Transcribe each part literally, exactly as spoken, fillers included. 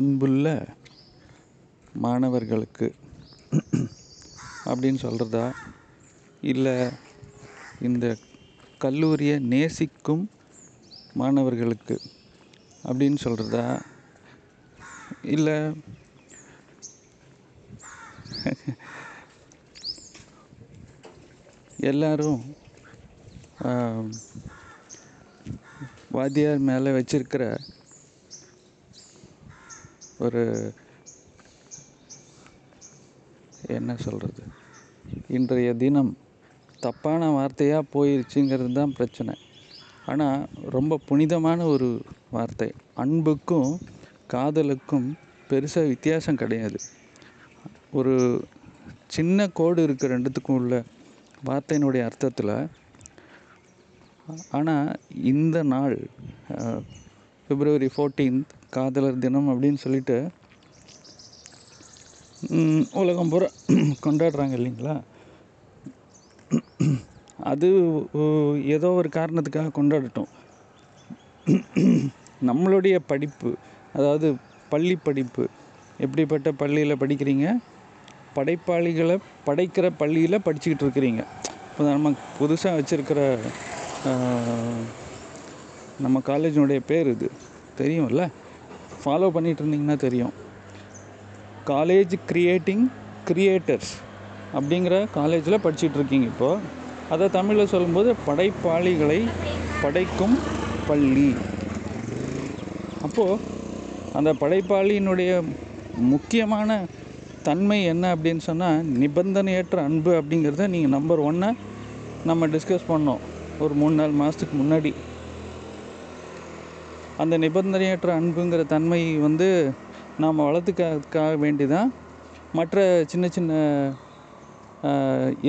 அன்புள்ள மாணவர்களுக்கு அப்படின்னு சொல்கிறதா, இல்லை இந்த கல்லூரியை நேசிக்கும் மாணவர்களுக்கு அப்படின்னு சொல்கிறதா, இல்லை எல்லோரும் வாத்தியார் மேலே வச்சிருக்கிற ஒரு என்ன சொல்கிறது, இன்றைய தினம் தப்பான வார்த்தையாக போயிடுச்சுங்கிறது தான் பிரச்சனை. ஆனால் ரொம்ப புனிதமான ஒரு வார்த்தை. அன்புக்கும் காதலுக்கும் பெருசாக வித்தியாசம் கிடையாது. ஒரு சின்ன கோடு இருக்குது ரெண்டுத்துக்கும் உள்ள வார்த்தையினுடைய அர்த்தத்தில். ஆனால் இந்த நாள் பிப்ரவரி ஃபோர்டீன்த் காதலர் தினம் அப்படின்னு சொல்லிட்டு உலகம் பூரா கொண்டாடுறாங்க இல்லைங்களா? அது ஏதோ ஒரு காரணத்துக்காக கொண்டாடட்டும். நம்மளுடைய படிப்பு, அதாவது பள்ளி படிப்பு, எப்படிப்பட்ட பள்ளியில் படிக்கிறீங்க, படைப்பாளிகளை படைக்கிற பள்ளியில் படிச்சுக்கிட்டு இருக்கிறீங்க. இப்போ நம்ம புதுசாக வச்சுருக்கிற நம்ம காலேஜினுடைய பேர் இது தெரியும்ல, ஃபாலோ பண்ணிகிட்டு இருந்தீங்கன்னா தெரியும். காலேஜ் கிரியேட்டிங் கிரியேட்டர்ஸ் அப்படிங்கிற காலேஜில் படிச்சுட்ருக்கீங்க. இப்போது அதை தமிழில் சொல்லும்போது படைப்பாளிகளை படைக்கும் பள்ளி. அப்போது அந்த படைப்பாளியினுடைய முக்கியமான தன்மை என்ன அப்படின்னு சொன்னால், நிபந்தனையற்ற அன்பு அப்படிங்கிறத நீங்கள் நம்பர் ஒன்னை நம்ம டிஸ்கஸ் பண்ணோம் ஒரு மூணு நாலு மாதத்துக்கு முன்னாடி. அந்த நிபந்தனையற்ற அன்புங்கிற தன்மை வந்து நாம் வளர்த்துக்கிறதுக்காக வேண்டி தான் மற்ற சின்ன சின்ன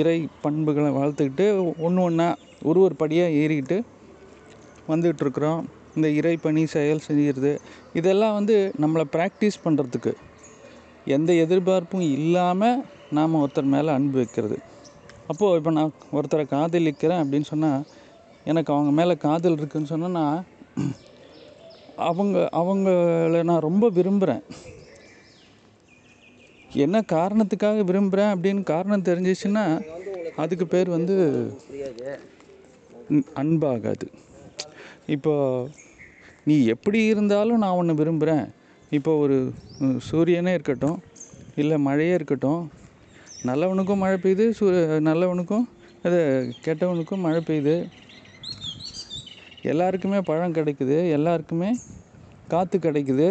இறை பண்புகளை வளர்த்துக்கிட்டு ஒன்று ஒன்றா ஒரு ஒரு படியாக ஏறிக்கிட்டு வந்துக்கிட்டுருக்குறோம். இந்த இறை பணி செயல் செய்கிறது இதெல்லாம் வந்து நம்மளை ப்ராக்டிஸ் பண்ணுறதுக்கு, எந்த எதிர்பார்ப்பும் இல்லாமல் நாம் ஒருத்தர் மேலே அன்பு வைக்கிறது. அப்போது இப்போ நான் ஒருத்தரை காதலிக்கிறேன் அப்படின்னு சொன்னால், எனக்கு அவங்க மேலே காதல் இருக்குதுன்னு சொன்னோன்னா, அவங்க அவங்கள நான் ரொம்ப விரும்புகிறேன். என்ன காரணத்துக்காக விரும்புகிறேன் அப்படின்னு காரணம் தெரிஞ்சிச்சுன்னா அதுக்கு பேர் வந்து அன்பாகாது. இப்போ நீ எப்படி இருந்தாலும் நான் ஒன்று விரும்புகிறேன். இப்போ ஒரு சூரியனே இருக்கட்டும், இல்லை மழையே இருக்கட்டும், நல்லவனுக்கும் மழை பெய்யுது, சூ நல்லவனுக்கும் அது கெட்டவனுக்கும் மழை பெய்யுது, எல்லாருக்குமே பழம் கிடைக்குது, எல்லாருக்குமே காற்று கிடைக்குது.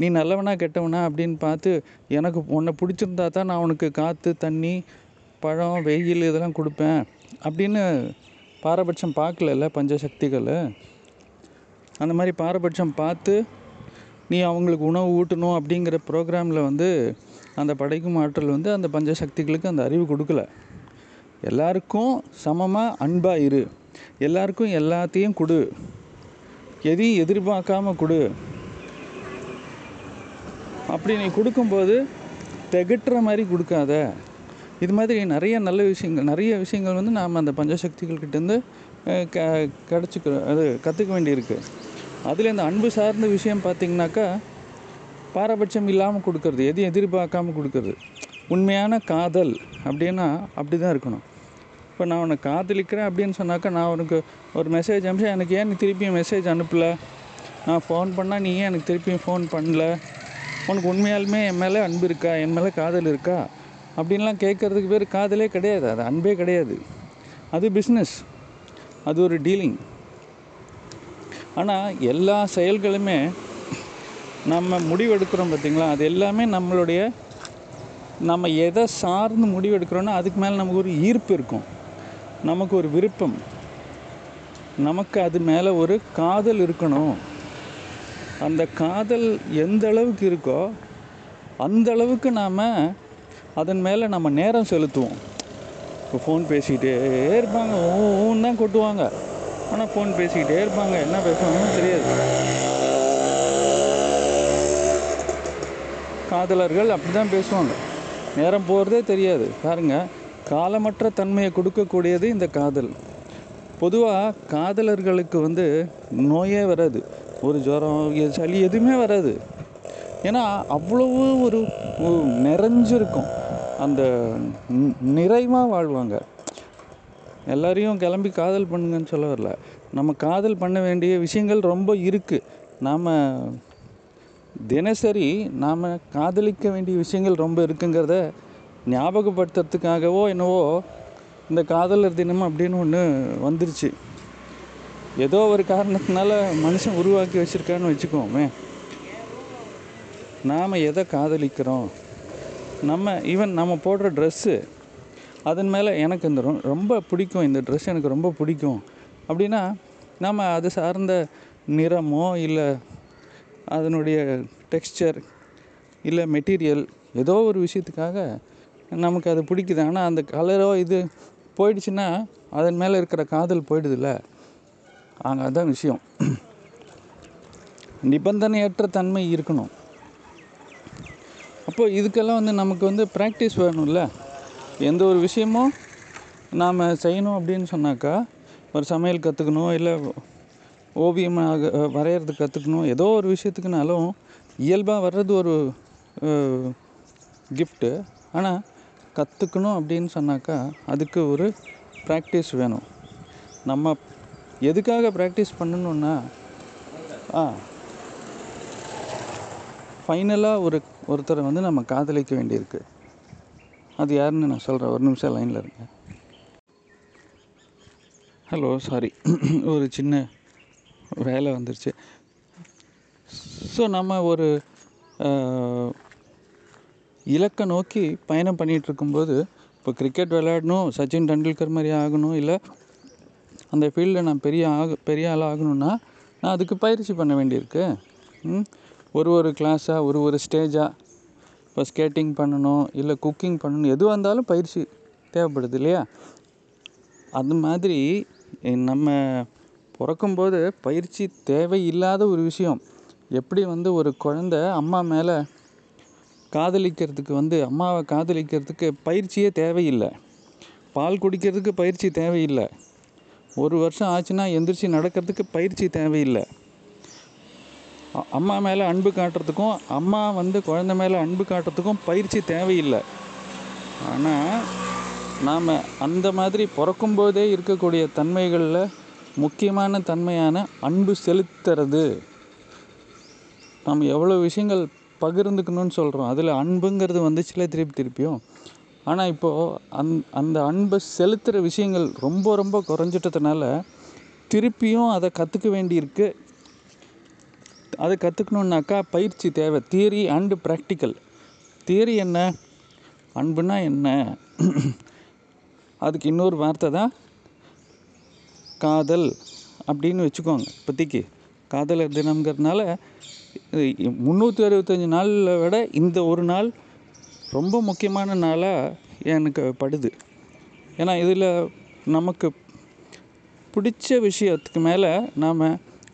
நீ நல்லவனா கெட்டவனா அப்படின்னு பார்த்து எனக்கு உன்னை பிடிச்சிருந்தா தான் நான் உனக்கு காற்று, தண்ணி, பழம், வெயில் இதெல்லாம் கொடுப்பேன் அப்படின்னு பாரபட்சம் பார்க்கல பஞ்சசக்திகள். அந்த மாதிரி பாரபட்சம் பார்த்து நீ அவங்களுக்கு உணவு ஊட்டணும் அப்படிங்கிற ப்ரோக்ராமில் வந்து அந்த படைக்கும் ஆற்றல் வந்து அந்த பஞ்சசக்திகளுக்கு அந்த அறிவு கொடுக்கல. எல்லாருக்கும் சமமாக அன்பாக இரு, எல்லாருக்கும் எல்லாத்தையும் கொடு, எதையும் எதிர்பார்க்காம கொடு. அப்படி நீ கொடுக்கும்போது திகட்டுற மாதிரி கொடுக்காத. இது மாதிரி நிறைய நல்ல விஷயங்கள், நிறைய விஷயங்கள் வந்து நாம் அந்த பஞ்சசக்திகள்கிட்டேருந்து க கிடச்சிக்கிறோம், அது கற்றுக்க வேண்டியிருக்கு. அதில் இந்த அன்பு சார்ந்த விஷயம் பார்த்திங்கனாக்கா, பாரபட்சம் இல்லாமல் கொடுக்கறது, எதையும் எதிர்பார்க்காமல் கொடுக்கறது. உண்மையான காதல் அப்படின்னா அப்படி தான் இருக்கணும். இப்போ நான் உன்னை காதலிக்கிறேன் அப்படின்னு சொன்னாக்கா, நான் உனக்கு ஒரு மெசேஜ் அனுப்பிச்சேன், எனக்கு ஏன் நீ திருப்பியும் மெசேஜ் அனுப்பலை, நான் ஃபோன் பண்ணால் நீ ஏன் எனக்கு திருப்பியும் ஃபோன் பண்ணல, உனக்கு உண்மையாலுமே என் மேலே அன்பு இருக்கா, என் மேலே காதல் இருக்கா அப்படின்லாம் கேட்குறதுக்கு பேர் காதலே கிடையாது, அது அன்பே கிடையாது, அது பிஸ்னஸ், அது ஒரு டீலிங். ஆனால் எல்லா செயல்களுமே நம்ம முடிவெடுக்கிறோம் பார்த்திங்களா, அது எல்லாமே நம்மளுடைய, நம்ம எதை சார்ந்து முடிவெடுக்கிறோன்னா அதுக்கு மேலே நமக்கு ஒரு ஈர்ப்பு இருக்கும், நமக்கு ஒரு விருப்பம், நமக்கு அது மேலே ஒரு காதல் இருக்கணும். அந்த காதல் எந்த அளவுக்கு இருக்கோ அந்த அளவுக்கு நாம் அதன் மேலே நம்ம நேரம் செலுத்துவோம். இப்போ ஃபோன் பேசிக்கிட்டே இருப்பாங்க, ஊன்னு தான் கொட்டுவாங்க, ஆனால் ஃபோன் பேசிக்கிட்டே இருப்பாங்க, என்ன பேசுவாங்கன்னு தெரியாது. காதலர்கள் அப்படி தான் பேசுவாங்க, நேரம் போகிறதே தெரியாது. பாருங்கள், காலமற்ற தன்மையை கொடுக்கக்கூடியது இந்த காதல். பொதுவாக காதலர்களுக்கு வந்து நோயே வராது, ஒரு ஜுரம், சளி எதுவுமே வராது. ஏன்னா அவ்வளவு ஒரு நிறைஞ்சிருக்கும், அந்த நிறைவாக வாழ்வாங்க. எல்லாரையும் கிளம்பி காதல் பண்ணுங்கன்னு சொல்ல வரல, நம்ம காதல் பண்ண வேண்டிய விஷயங்கள் ரொம்ப இருக்குது. நாம் தினசரி நாம் காதலிக்க வேண்டிய விஷயங்கள் ரொம்ப இருக்குங்கிறத ஞாபகப்படுத்துறதுக்காகவோ என்னவோ இந்த காதலர் தினம் அப்படின்னு ஒன்று வந்துருச்சு. ஏதோ ஒரு காரணத்தினால மனுஷன் உருவாக்கி வச்சுருக்கான்னு வச்சுக்கோமே. நாம் எதை காதலிக்கிறோம், நம்ம ஈவன் நம்ம போடுற ட்ரெஸ்ஸு, அதன் மேலே எனக்கு இந்த ரொம்ப பிடிக்கும், இந்த ட்ரெஸ் எனக்கு ரொம்ப பிடிக்கும் அப்படின்னா நாம் அது சார்ந்த நிறமோ இல்லை அதனுடைய டெக்ஸ்சர் இல்லை மெட்டீரியல் ஏதோ ஒரு விஷயத்துக்காக நமக்கு அது பிடிக்குது. ஆனால் அந்த கலரோ இது போயிடுச்சுன்னா அதன் மேலே இருக்கிற காதல் போயிடுதில்ல. அங்கே அதுதான் விஷயம். நிபந்தனையற்ற தன்மை இருக்கணும். அப்போது இதுக்கெல்லாம் வந்து நமக்கு வந்து ப்ராக்டிஸ் வேணும்ல. எந்த ஒரு விஷயமும் நாம் செய்யணும் அப்படின்னு சொன்னாக்கா, ஒரு சமையல் கற்றுக்கணும், இல்லை ஓவியமாக வரைகிறதுக்கு கற்றுக்கணும், ஏதோ ஒரு விஷயத்துக்குனாலும் இயல்பாக வர்றது ஒரு கிஃப்ட்டு. ஆனால் கற்றுக்கணும் அப்படின்னு சொன்னாக்கா அதுக்கு ஒரு ப்ராக்டிஸ் வேணும். நம்ம எதுக்காக ப்ராக்டிஸ் பண்ணணுன்னா, ஆ ஃபைனலாக ஒரு ஒருத்தரை வந்து நம்ம காதலிக்க வேண்டியிருக்கு. அது யாருன்னு நான் சொல்கிறேன், ஒரு நிமிஷம் லைனில் இருங்க. ஹலோ, சாரி, ஒரு சின்ன வேலை வந்துருச்சு. ஸோ நம்ம ஒரு இலக்கை நோக்கி பயணம் பண்ணிகிட்டு இருக்கும்போது, இப்போ கிரிக்கெட் விளையாடணும், சச்சின் டெண்டுல்கர் மாதிரி ஆகணும், இல்லை அந்த ஃபீல்டில் நான் பெரிய ஆக பெரிய ஆள் ஆகணும்னா நான் அதுக்கு பயிற்சி பண்ண வேண்டியிருக்கு. ஒரு ஒரு கிளாஸாக, ஒரு ஒரு ஸ்டேஜாக, இப்போ ஸ்கேட்டிங் பண்ணணும், இல்லை குக்கிங் பண்ணணும், எதுவாக இருந்தாலும் பயிற்சி தேவைப்படுது இல்லையா? அது மாதிரி நம்ம பிறக்கும்போது பயிற்சி தேவை இல்லாத ஒரு விஷயம். எப்படி வந்து ஒரு குழந்தை அம்மா மேலே காதலிக்கிறதுக்கு வந்து அம்மாவை காதலிக்கிறதுக்கு பயிற்சியே தேவையில்லை, பால் குடிக்கிறதுக்கு பயிற்சி தேவையில்லை, ஒரு வருஷம் ஆச்சுன்னா எந்திரிச்சு நடக்கிறதுக்கு பயிற்சி தேவையில்லை. அம்மா மேலே அன்பு காட்டுறதுக்கும் அம்மா வந்து குழந்தை மேலே அன்பு காட்டுறதுக்கும் பயிற்சி தேவையில்லை. ஆனால் நாம் அந்த மாதிரி பிறக்கும்போதே இருக்கக்கூடிய தன்மைகளில் முக்கியமான தன்மையான அன்பு செலுத்துறது. நம்ம எவ்வளோ விஷயங்கள் பகிர்ந்துக்கணும்னு சொல்கிறோம், அதில் அன்புங்கிறது வந்துச்சுல திருப்பி திருப்பியும். ஆனால் இப்போது அந் அந்த அன்பை செலுத்துகிற விஷயங்கள் ரொம்ப ரொம்ப குறைஞ்சிட்டதுனால திருப்பியும் அதை கற்றுக்க வேண்டியிருக்கு. அதை கற்றுக்கணுன்னாக்கா பயிற்சி தேவை, தியரி அண்டு ப்ராக்டிக்கல். தியரி என்ன, அன்புனா என்ன, அதுக்கு இன்னொரு வார்த்தை தான் காதல் அப்படின்னு வச்சுக்கோங்க. இப்போதைக்கு காதலர் தினம்ங்கிறதுனால முந்நூற்றி அறுபத்தஞ்சி நாளில் விட இந்த ஒரு நாள் ரொம்ப முக்கியமான நாளாக எனக்கு படுது. ஏன்னா இதில் நமக்கு பிடிச்ச விஷயத்துக்கு மேலே நாம்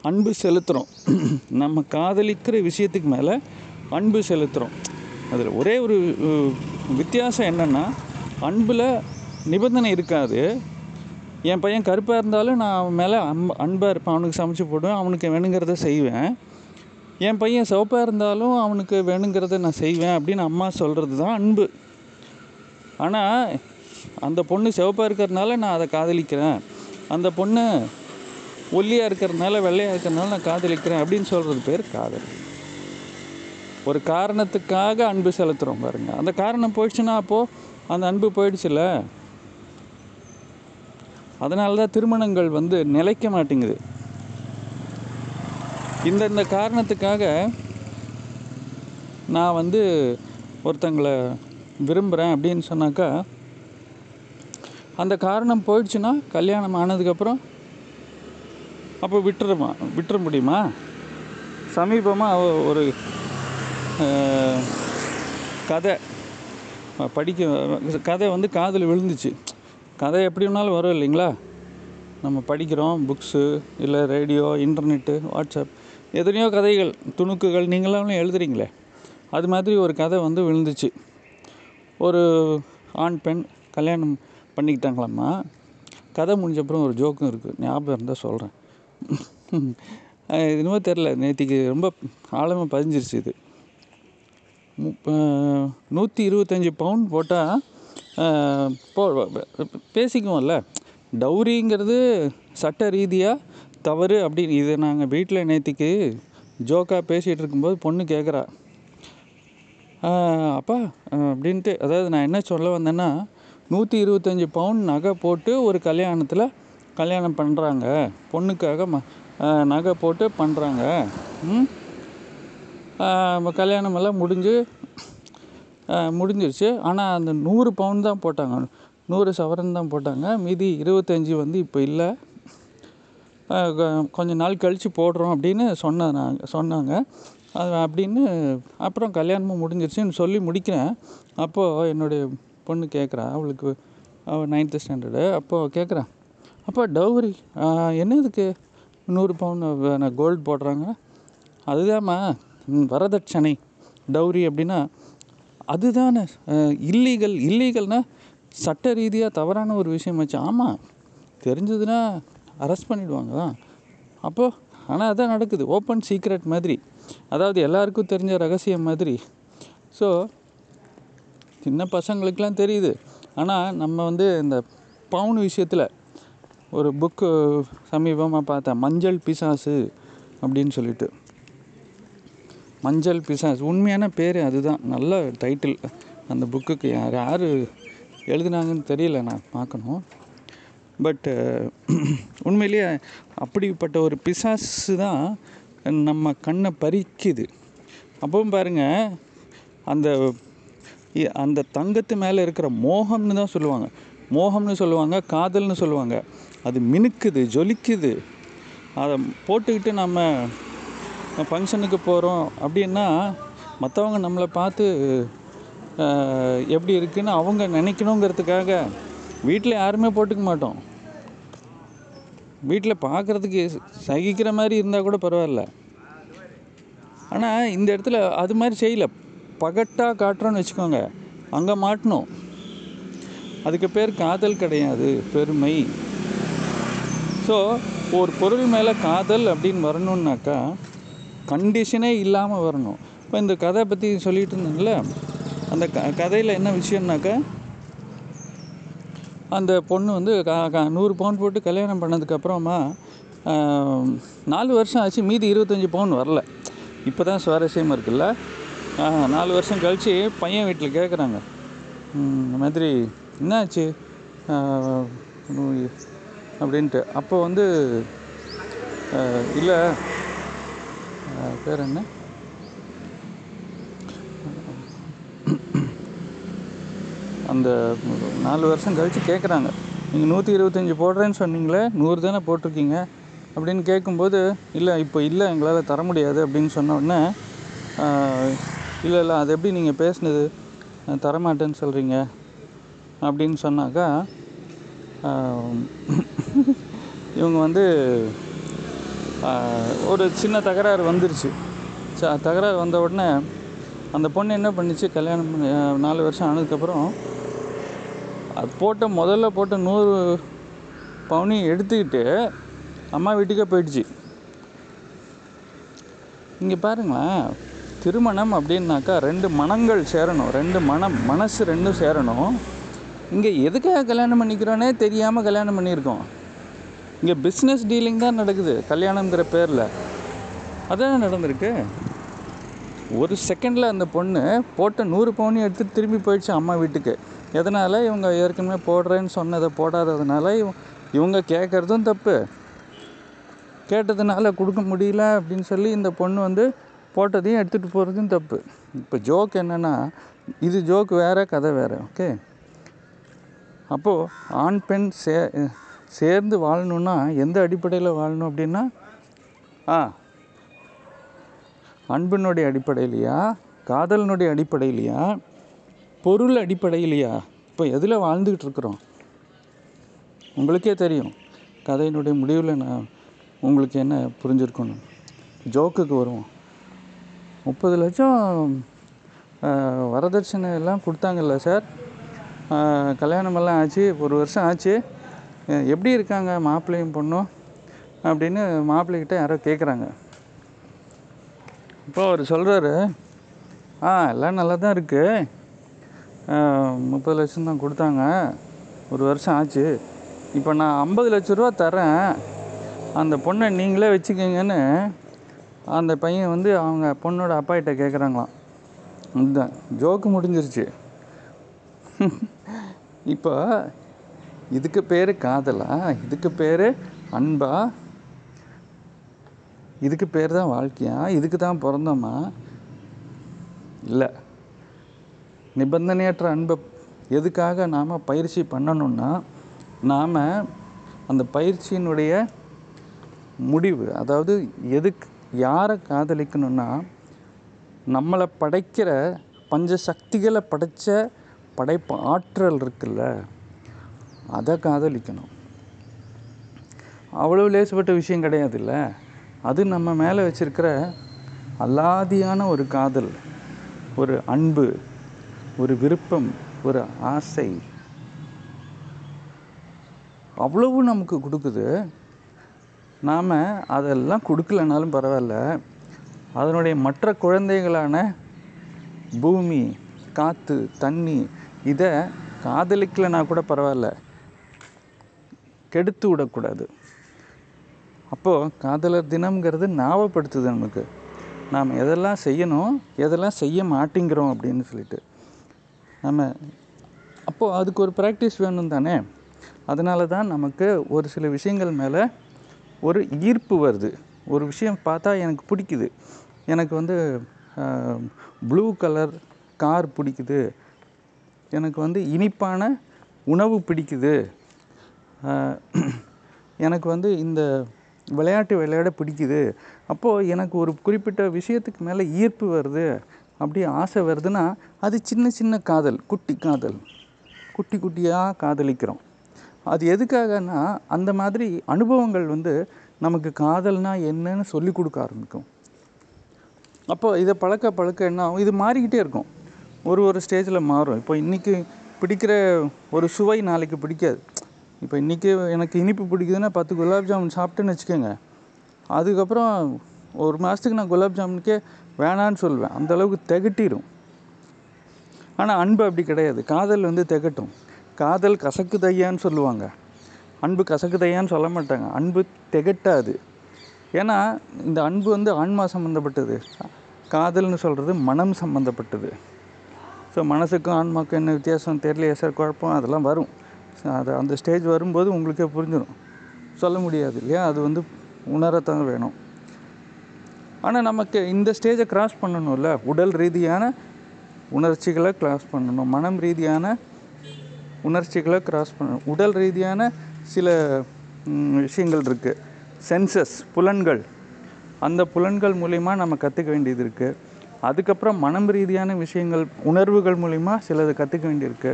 அன்பு செலுத்துகிறோம், நம்ம காதலிக்கிற விஷயத்துக்கு மேலே அன்பு செலுத்துகிறோம். அதில் ஒரே ஒரு வித்தியாசம் என்னென்னா, அன்பில் நிபந்தனை இருக்காது. என் பையன் கருப்பாக இருந்தாலும் நான் அவன் மேலே அன்பு அன்பாக இருப்பேன், அவனுக்கு சமைச்சு போடுவேன், அவனுக்கு வேணுங்கிறத செய்வேன். என் பையன் சிவப்பாக இருந்தாலும் அவனுக்கு வேணுங்கிறத நான் செய்வேன் அப்படின்னு அம்மா சொல்கிறது தான் அன்பு. ஆனால் அந்த பொண்ணு சிவப்பாக இருக்கிறதுனால நான் அதை காதலிக்கிறேன், அந்த பொண்ணு ஒல்லியாக இருக்கிறதுனால வெள்ளையாக இருக்கிறதுனால நான் காதலிக்கிறேன் அப்படின்னு சொல்கிறது பேர் காதல். ஒரு காரணத்துக்காக அன்பு செலுத்துகிறோம் பாருங்கள். அந்த காரணம் போயிடுச்சுன்னா அப்போது அந்த அன்பு போயிடுச்சுல்ல. அதனால தான் திருமணங்கள் வந்து நிலைக்க மாட்டேங்குது. இந்த இந்த காரணத்துக்காக நான் வந்து ஒருத்தங்களை விரும்புகிறேன் அப்படின்னு சொன்னாக்கா அந்த காரணம் போயிடுச்சுன்னா கல்யாணம் ஆனதுக்கப்புறம் அப்போ விட்டுருமா விட்டுற முடியுமா? சமீபமாக ஒரு கதை படிக்க கதை வந்து காதில் விழுந்துச்சு. கதை எப்படி வேணாலும் வரும் இல்லைங்களா? நம்ம படிக்கிறோம், புக்ஸு, இல்லை ரேடியோ, இன்டர்நெட்டு, வாட்ஸ்அப், எத்தனையோ கதைகள், துணுக்குகள் நீங்களாம் எழுதுறீங்களே. அது மாதிரி ஒரு கதை வந்து விழுந்துச்சு. ஒரு ஆண் பெண் கல்யாணம் பண்ணிக்கிட்டாங்களாம்மா. கதை முடிஞ்சப்புறம் ஒரு ஜோக்கும் இருக்குது, ஞாபகம் இருந்தால் சொல்கிறேன். என்னமோ தெரில, நேற்றுக்கு ரொம்ப ஆழமாக பதிஞ்சிருச்சு இது. முப்ப நூற்றி இருபத்தஞ்சி பவுண்ட் போட்டால் போ பேசிக்குவோம்ல. டவுரிங்கிறது சட்ட ரீதியாக தவறு அப்படின்னு இதை நாங்கள் வீட்டில் நேற்றுக்கு ஜோக்காக பேசிகிட்டு இருக்கும்போது பொண்ணு கேட்குறா, அப்பா அப்படின்ட்டு. அதாவது நான் என்ன சொல்ல வந்தேன்னா, நூற்றி இருபத்தஞ்சி பவுண்ட் நகை போட்டு ஒரு கல்யாணத்தில் கல்யாணம் பண்ணுறாங்க, பொண்ணுக்காக ம நகை போட்டு பண்ணுறாங்க. கல்யாணமெல்லாம் முடிஞ்சு முடிஞ்சிருச்சு. ஆனால் அந்த நூறு பவுண்ட் தான் போட்டாங்க, நூறு சவரன் தான் போட்டாங்க. மீதி இருபத்தஞ்சி வந்து இப்போ இல்லை, கொஞ்சம் நாள் கழித்து போடுறோம் அப்படின்னு சொன்னாங்க சொன்னாங்க அது அப்படின்னு. அப்புறம் கல்யாணமும் முடிஞ்சிருச்சுன்னு சொல்லி முடிக்கிறேன். அப்போது என்னுடைய பொண்ணு கேட்குறா, அவளுக்கு அவள் நைன்த்து ஸ்டாண்டர்டு. அப்போது கேட்குறேன், அப்போ டவுரி என்ன இதுக்கு நூறு பவுண்டு கோல்டு போடுறாங்க? அதுதாம்மா வரதட்சணை டவுரி அப்படின்னா. அதுதானே இல்லீகல். இல்லீகல்னால் சட்ட ரீதியாக தவறான ஒரு விஷயம் வச்சு. ஆமாம், தெரிஞ்சதுன்னா அரெஸ்ட் பண்ணிவிடுவாங்க தான். அப்போது ஆனால் அதான் நடக்குது, ஓப்பன் சீக்ரெட் மாதிரி, அதாவது எல்லாருக்கும் தெரிஞ்ச ரகசியம் மாதிரி. ஸோ சின்ன பசங்களுக்கெலாம் தெரியுது. ஆனால் நம்ம வந்து இந்த பவுன் விஷயத்தில் ஒரு புக்கு சமீபமாக பார்த்தேன், மஞ்சள் பிசாசு அப்படின்னு சொல்லிட்டு. மஞ்சள் பிசாசு உண்மையான பேர் அதுதான், நல்ல டைட்டில் அந்த புக்குக்கு. யார் யார் எழுதுனாங்கன்னு தெரியல, நான் பார்க்கணும். பட்டு உண்மையிலேயே அப்படிப்பட்ட ஒரு பிசாசு தான் நம்ம கண்ணை பறிக்குது. அப்பவும் பாருங்கள், அந்த அந்த தங்கத்து மேலே இருக்கிற மோகம்னு தான் சொல்லுவாங்க, மோகம்னு சொல்லுவாங்க, காதல்னு சொல்லுவாங்க. அது மினுக்குது, ஜொலிக்குது. அதை போட்டுக்கிட்டு நம்ம ஃபங்க்ஷனுக்கு போகிறோம் அப்படின்னா, மற்றவங்க நம்மளை பார்த்து எப்படி இருக்குன்னு அவங்க நினைக்கணுங்கிறதுக்காக வீட்டில் யாருமே போட்டுக்க மாட்டோம். வீட்டில் பார்க்குறதுக்கு சகிக்கிற மாதிரி இருந்தால் கூட பரவாயில்ல. ஆனால் இந்த இடத்துல அது மாதிரி செய்யலை, பகட்டாக காட்டுறோன்னு வச்சுக்கோங்க, அங்கே மாட்டணும். அதுக்கு பேர் காதல் கிடையாது, பெருமை. ஸோ ஒரு பொருள் மேலே காதல் அப்படின்னு வரணுன்னாக்கா கண்டிஷனே இல்லாமல் வரணும். இப்போ இந்த கதை பற்றி சொல்லிகிட்டு இருந்தேன்ல, அந்த க கதையில் என்ன விஷயம்னாக்கா, அந்த பொண்ணு வந்து நூறு பவுண்ட் போட்டு கல்யாணம் பண்ணதுக்கப்புறமா நாலு வருஷம் ஆச்சு, மீதி இருபத்தஞ்சி பவுண்ட் வரல. இப்போ தான் சுவாரஸ்யமாக இருக்குல்ல. நாலு வருஷம் கழித்து பையன் வீட்டில் கேட்குறாங்க, இந்த மாதிரி என்னாச்சு அப்படின்ட்டு. அப்போ வந்து இல்லை, பேர் என்ன, அந்த நாலு வருஷம் கழித்து கேட்குறாங்க, நீங்கள் நூற்றி இருபத்தஞ்சி போடுறேன்னு சொன்னீங்களே, நூறு தானே போட்டிருக்கீங்க அப்படின்னு கேட்கும்போது, இல்லை இப்போ இல்லை எங்களால் தர முடியாது அப்படின்னு சொன்ன உடனே, இல்லை இல்லை அது எப்படி நீங்கள் பேசுனது, தரமாட்டேன்னு சொல்கிறீங்க அப்படின்னு சொன்னாக்கா, இவங்க வந்து ஒரு சின்ன தகராறு வந்துருச்சு. ச தகராறு வந்த உடனே அந்த பொண்ணு என்ன பண்ணிச்சு, கல்யாணம் பண்ணி நாலு வருஷம் ஆனதுக்கப்புறம் அது போட்ட முதல்ல போட்ட நூறு பவுனையும் எடுத்துக்கிட்டு அம்மா வீட்டுக்கே போயிடுச்சு. இங்கே பாருங்களேன், திருமணம் அப்படின்னாக்கா ரெண்டு மனங்கள் சேரணும், ரெண்டு மனம் மனசு ரெண்டும் சேரணும். இங்கே எதுக்காக கல்யாணம் பண்ணிக்கிறோன்னே தெரியாமல் கல்யாணம் பண்ணியிருக்கோம். இங்கே பிஸ்னஸ் டீலிங் தான் நடக்குது கல்யாணங்கிற பேரில். அதான் நடந்திருக்கு. ஒரு செகண்டில் அந்த பொண்ணு போட்ட நூறு பவுனையும் எடுத்துகிட்டு திரும்பி போயிடுச்சு அம்மா வீட்டுக்கு. எதனால்? இவங்க ஏற்கனவே போடுறேன்னு சொன்னதை போடாததுனால. இவங்க கேட்குறதும் தப்பு, கேட்டதுனால கொடுக்க முடியல அப்படின்னு சொல்லி இந்த பொண்ணு வந்து போட்டதையும் எடுத்துகிட்டு போகிறதும் தப்பு. இப்போ ஜோக் என்னென்னா, இது ஜோக் வேறு, கதை வேறு. ஓகே, அப்போது ஆண் பெண் சே சேர்ந்து வாழணுன்னா எந்த அடிப்படையில் வாழணும் அப்படின்னா, ஆ அன்பினுடைய அடிப்படையிலையா, காதலினுடைய அடிப்படையிலையா, பொருள் அடிப்படையிலையா? இப்போ எதில் வாழ்ந்துக்கிட்டு இருக்கிறோம் உங்களுக்கே தெரியும். கதையினுடைய முடிவில் நான் உங்களுக்கு என்ன புரிஞ்சுருக்கணும். ஜோக்குக்கு வருவோம். முப்பது லட்சம் வரதட்சணை எல்லாம் கொடுத்தாங்கல்ல சார், கல்யாணமெல்லாம் ஆச்சு, ஒரு வருஷம் ஆச்சு, எப்படி இருக்காங்க மாப்பிள்ளையும் பொண்ணும் அப்படின்னு மாப்பிள்ளைகிட்ட யாரோ கேட்குறாங்க. இப்போ அவர் சொல்கிறாரு, ஆ எல்லாம் நல்லா தான் இருக்குது. முப்பது லட்சம் தான் கொடுத்தாங்க, ஒரு வருஷம் ஆச்சு. இப்போ நான் ஐம்பது லட்ச ரூபா தரேன், அந்த பொண்ணை நீங்களே வச்சுக்கிங்கன்னு அந்த பையன் வந்து அவங்க பொண்ணோட அப்பாகிட்ட கேட்குறாங்களாம். அதுதான் ஜோக்கு முடிஞ்சிருச்சு. இப்போ இதுக்கு பேர் காதலா? இதுக்கு பேர் அன்பா? இதுக்கு பேர் தான் வாழ்க்கையா? இதுக்கு தான் பிறந்தோமா? இல்லை. நிபந்தனையற்ற அன்பை எதுக்காக நாம் பயிற்சி பண்ணணும்னா, நாம் அந்த பயிற்சியினுடைய முடிவு, அதாவது எதுக்கு யாரை காதலிக்கணும்னா, நம்மளை படைக்கிற பஞ்ச சக்திகளை படைத்த படைப்பு ஆற்றல் இருக்குல்ல, அதை காதலிக்கணும். அவ்வளோ லேசுப்பட்ட விஷயம் கிடையாதுல்ல. அது நம்ம மேலே வச்சுருக்கிற அலாதியான ஒரு காதல், ஒரு அன்பு, ஒரு விருப்பம், ஒரு ஆசை அவ்வளவு நமக்கு கொடுக்குது. நாம் அதெல்லாம் கொடுக்கலனாலும் பரவாயில்ல, அதனுடைய மற்ற குழந்தைகளான பூமி, காற்று, தண்ணி இதை காதலிக்கலைனா கூட பரவாயில்ல, கெடுத்து விடக்கூடாது. அப்போது காதலர் தினம்ங்கிறது ஞாபகப்படுத்துது நமக்கு, நாம் எதெல்லாம் செய்யணும், எதெல்லாம் செய்ய மாட்டேங்கிறோம் அப்படின்னு சொல்லிட்டு. நம்ம அப்போது அதுக்கு ஒரு ப்ராக்டிஸ் வேணும் தானே. அதனால தான் நமக்கு ஒரு சில விஷயங்கள் மேலே ஒரு ஈர்ப்பு வருது. ஒரு விஷயம் பார்த்தா எனக்கு பிடிக்குது, எனக்கு வந்து ப்ளூ கலர் கார் பிடிக்குது, எனக்கு வந்து இனிப்பான உணவு பிடிக்குது, எனக்கு வந்து இந்த விளையாட்டு விளையாட பிடிக்குது. அப்போது எனக்கு ஒரு குறிப்பிட்ட விஷயத்துக்கு மேலே ஈர்ப்பு வருது, அப்படி ஆசை வருதுன்னா அது சின்ன சின்ன காதல், குட்டி காதல், குட்டி குட்டியாக காதலிக்கிறோம். அது எதுக்காகனா அந்த மாதிரி அனுபவங்கள் வந்து நமக்கு காதல்னால் என்னன்னு சொல்லி கொடுக்க ஆரம்பிக்கும். அப்போ இதை பழக்க பழக்க என்ன ஆகும், இது மாறிக்கிட்டே இருக்கும். ஒரு ஒரு ஸ்டேஜில் மாறும். இப்போ இன்றைக்கி பிடிக்கிற ஒரு சுவை நாளைக்கு பிடிக்காது. இப்போ இன்றைக்கி எனக்கு இனிப்பு பிடிக்குதுன்னா பத்து குலாப் ஜாமுன் சாப்பிட்டுன்னு வச்சுக்கோங்க, அதுக்கப்புறம் ஒரு மாதத்துக்கு நான் குலாப் ஜாமுனுக்கே வேணான்னு சொல்லுவேன். அந்தளவுக்கு திகட்டிடும். ஆனால் அன்பு அப்படி கிடையாது. காதல் வந்து திகட்டும். காதல் கசக்குதையான்னு சொல்லுவாங்க, அன்பு கசக்குதையான்னு சொல்ல மாட்டாங்க. அன்பு திகட்டாது. ஏன்னா இந்த அன்பு வந்து ஆன்மா சம்மந்தப்பட்டது, காதல்னு சொல்கிறது மனம் சம்மந்தப்பட்டது. ஸோ மனசுக்கும் ஆன்மாவுக்கும் என்ன வித்தியாசம் தெரியலையே சார், குழப்பம் அதெல்லாம் வரும். அது அந்த ஸ்டேஜ் வரும்போது உங்களுக்கே புரிஞ்சிடும், சொல்ல முடியாது இல்லையா. அது வந்து உணரத்தான் வேணும். ஆனால் நமக்கு இந்த ஸ்டேஜை கிராஸ் பண்ணணும்ல, உடல் ரீதியான உணர்ச்சிகளை கிராஸ் பண்ணணும், மனம் ரீதியான உணர்ச்சிகளை கிராஸ் பண்ணணும். உடல் ரீதியான சில விஷயங்கள் இருக்குது, சென்சஸ், புலன்கள், அந்த புலன்கள் மூலிமா நம்ம கற்றுக்க வேண்டியது இருக்குது. அதுக்கப்புறம் மனம் ரீதியான விஷயங்கள், உணர்வுகள் மூலிமா சிலது கற்றுக்க வேண்டியிருக்கு.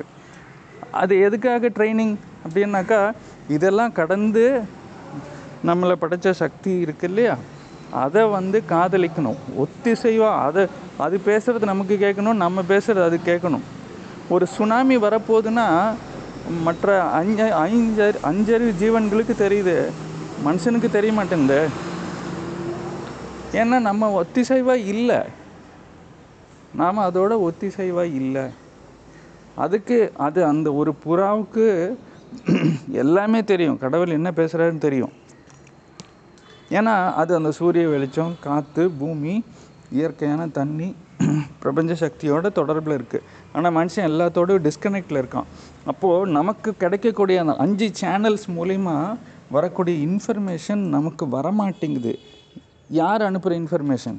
அது எதுக்காக ட்ரைனிங் அப்படின்னாக்கா, இதெல்லாம் கடந்து நம்மளை படைத்த சக்தி இருக்குது இல்லையா, அதை வந்து காதலிக்கணும் ஒத்திசைவாக. அதை அது பேசுகிறது நமக்கு கேட்கணும், நம்ம பேசுகிறது அது கேட்கணும். ஒரு சுனாமி வரப்போகுதுன்னா மற்ற அஞ்ச ஐஞ்ச அஞ்சறிவு ஜீவன்களுக்கு தெரியுது, மனுஷனுக்கு தெரிய மாட்டேங்குது. ஏன்னா நம்ம ஒத்திசைவாக இல்லை, நாம் அதோட ஒத்திசைவாக இல்லை. அதுக்கு அது அந்த ஒரு புறாவுக்கு எல்லாமே தெரியும், கடவுள் என்ன பேசுகிறாருன்னு தெரியும். ஏன்னா அது அந்த சூரிய வெளிச்சம், காற்று, பூமி, இயற்கையான தண்ணி, பிரபஞ்ச சக்தியோட தொடர்பில் இருக்குது. ஆனால் மனுஷன் எல்லாத்தோடையும் டிஸ்கனெக்டில் இருக்கான். அப்போது நமக்கு கிடைக்கக்கூடிய அந்த அஞ்சு சேனல்ஸ் மூலிமா வரக்கூடிய இன்ஃபர்மேஷன் நமக்கு வரமாட்டேங்குது. யார் அனுப்புகிற இன்ஃபர்மேஷன்?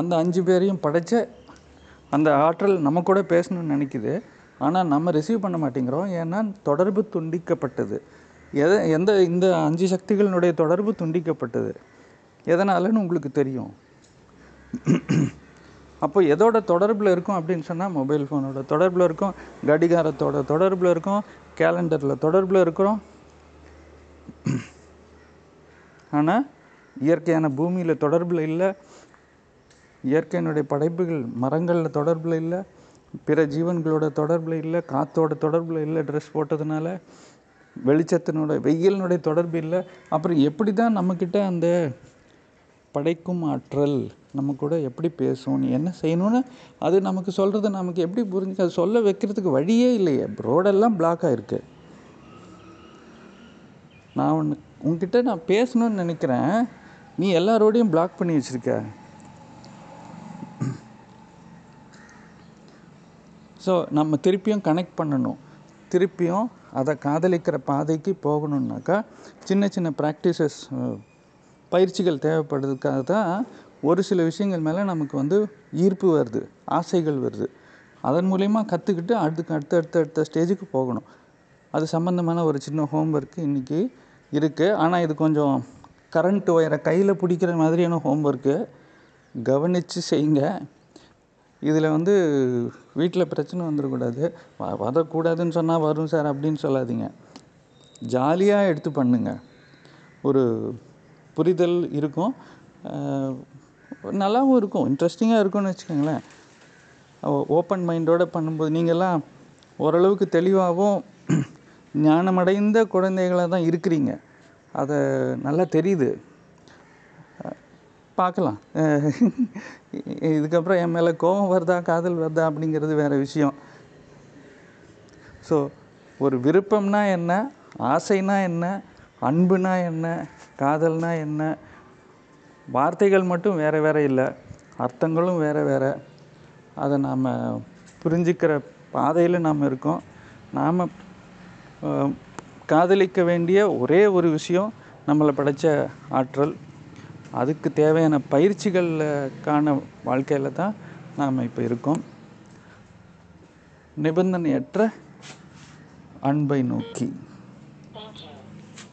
அந்த அஞ்சு பேரையும் படைத்த அந்த ஆற்றல் நம்ம கூட பேசணும்னு நினைக்கிது. ஆனால் நம்ம ரிசீவ் பண்ண மாட்டேங்கிறோம். ஏன்னா தொடர்பு துண்டிக்கப்பட்டது. எதை எந்த இந்த அஞ்சு சக்திகளினுடைய தொடர்பு துண்டிக்கப்பட்டது எதனாலன்னு உங்களுக்கு தெரியும். அப்போ எதோட தொடர்பில் இருக்கும் அப்படின்னு சொன்னால், மொபைல் ஃபோனோட தொடர்பில் இருக்கும், கடிகாரத்தோட தொடர்பில் இருக்கும், கேலண்டரில் தொடர்பில் இருக்கிறோம். ஆனால் இயற்கையான பூமியில் தொடர்பில் இல்லை, இயற்கையினுடைய படைப்புகள், மரங்களில் தொடர்பில் இல்லை, பிற ஜீவன்களோட தொடர்பில் இல்லை, காற்றோட தொடர்பில் இல்லை, ட்ரெஸ் போட்டதுனால வெளிச்சத்தினோட வெயிலினுடைய தொடர்பு இல்லை. அப்புறம் எப்படி தான் நம்மக்கிட்ட அந்த படைக்கும் ஆற்றல், நம்ம கூட எப்படி பேசும், நீ என்ன செய்யணும்னு அது நமக்கு சொல்கிறது நமக்கு எப்படி புரிஞ்சு அது சொல்ல வைக்கிறதுக்கு வழியே இல்லையே. ரோடெல்லாம் பிளாக் ஆகிருக்கு. நான் ஒன்று உங்ககிட்ட நான் பேசணும்னு நினைக்கிறேன், நீ எல்லா ரோடையும் பிளாக் பண்ணி வச்சுருக்க. ஸோ நம்ம திருப்பியும் கனெக்ட் பண்ணணும், திருப்பியும் அதை காதலிக்கிற பாதைக்கு போகணுன்னாக்கா சின்ன சின்ன ப்ராக்டிசஸ் பயிற்சிகள் தேவைப்படுறதுக்காக தான் ஒரு சில விஷயங்கள் மேலே நமக்கு வந்து ஈர்ப்பு வருது, ஆசைகள் வருது. அதன் மூலயமா கற்றுக்கிட்டு அடுத்து அடுத்த அடுத்த அடுத்த ஸ்டேஜுக்கு போகணும். அது சம்பந்தமான ஒரு சின்ன ஹோம்ஒர்க்கு இன்றைக்கி இருக்குது. ஆனால் இது கொஞ்சம் கரண்ட் ஒயரை கையில் பிடிக்கிற மாதிரியான ஹோம்ஒர்க்கு, கவனித்து செய்யுங்க. இதில் வந்து வீட்டில் பிரச்சனை வந்துடக்கூடாது. வரக்கூடாதுன்னு சொன்னால் வரும் சார் அப்படின்னு சொல்லாதீங்க. ஜாலியாக எடுத்து பண்ணுங்கள், ஒரு புரிதல் இருக்கும், நல்லாவும் இருக்கும், இன்ட்ரெஸ்டிங்காக இருக்கும்னு வச்சுக்கோங்களேன். ஓப்பன் மைண்டோடு பண்ணும்போது நீங்கள்லாம் ஓரளவுக்கு தெளிவாகவும் ஞானமடைந்த குழந்தைகளாக தான் இருக்கிறீங்க. அதை நல்லா தெரியுது, பார்க்கலாம். இதுக்கப்புறம் என் மேலே கோபம் வருதா காதல் வருதா அப்படிங்கிறது வேறு விஷயம். ஸோ ஒரு விருப்பம்னா என்ன, ஆசைனா என்ன, அன்புனா என்ன, காதல்னா என்ன, வார்த்தைகள் மட்டும் வேறு வேறு இல்லை, அர்த்தங்களும் வேறு வேறு. அதை நாம் புரிஞ்சுக்கிற பாதையில் நாம் இருக்கோம். நாம் காதலிக்க வேண்டிய ஒரே ஒரு விஷயம் நம்மளை படைத்த ஆற்றல், அதுக்கு தேவையான பயிற்சிகளுக்கான வாழ்க்கையில் தான் நாம் இப்போ இருக்கோம். நிபந்தனையற்ற அன்பை நோக்கி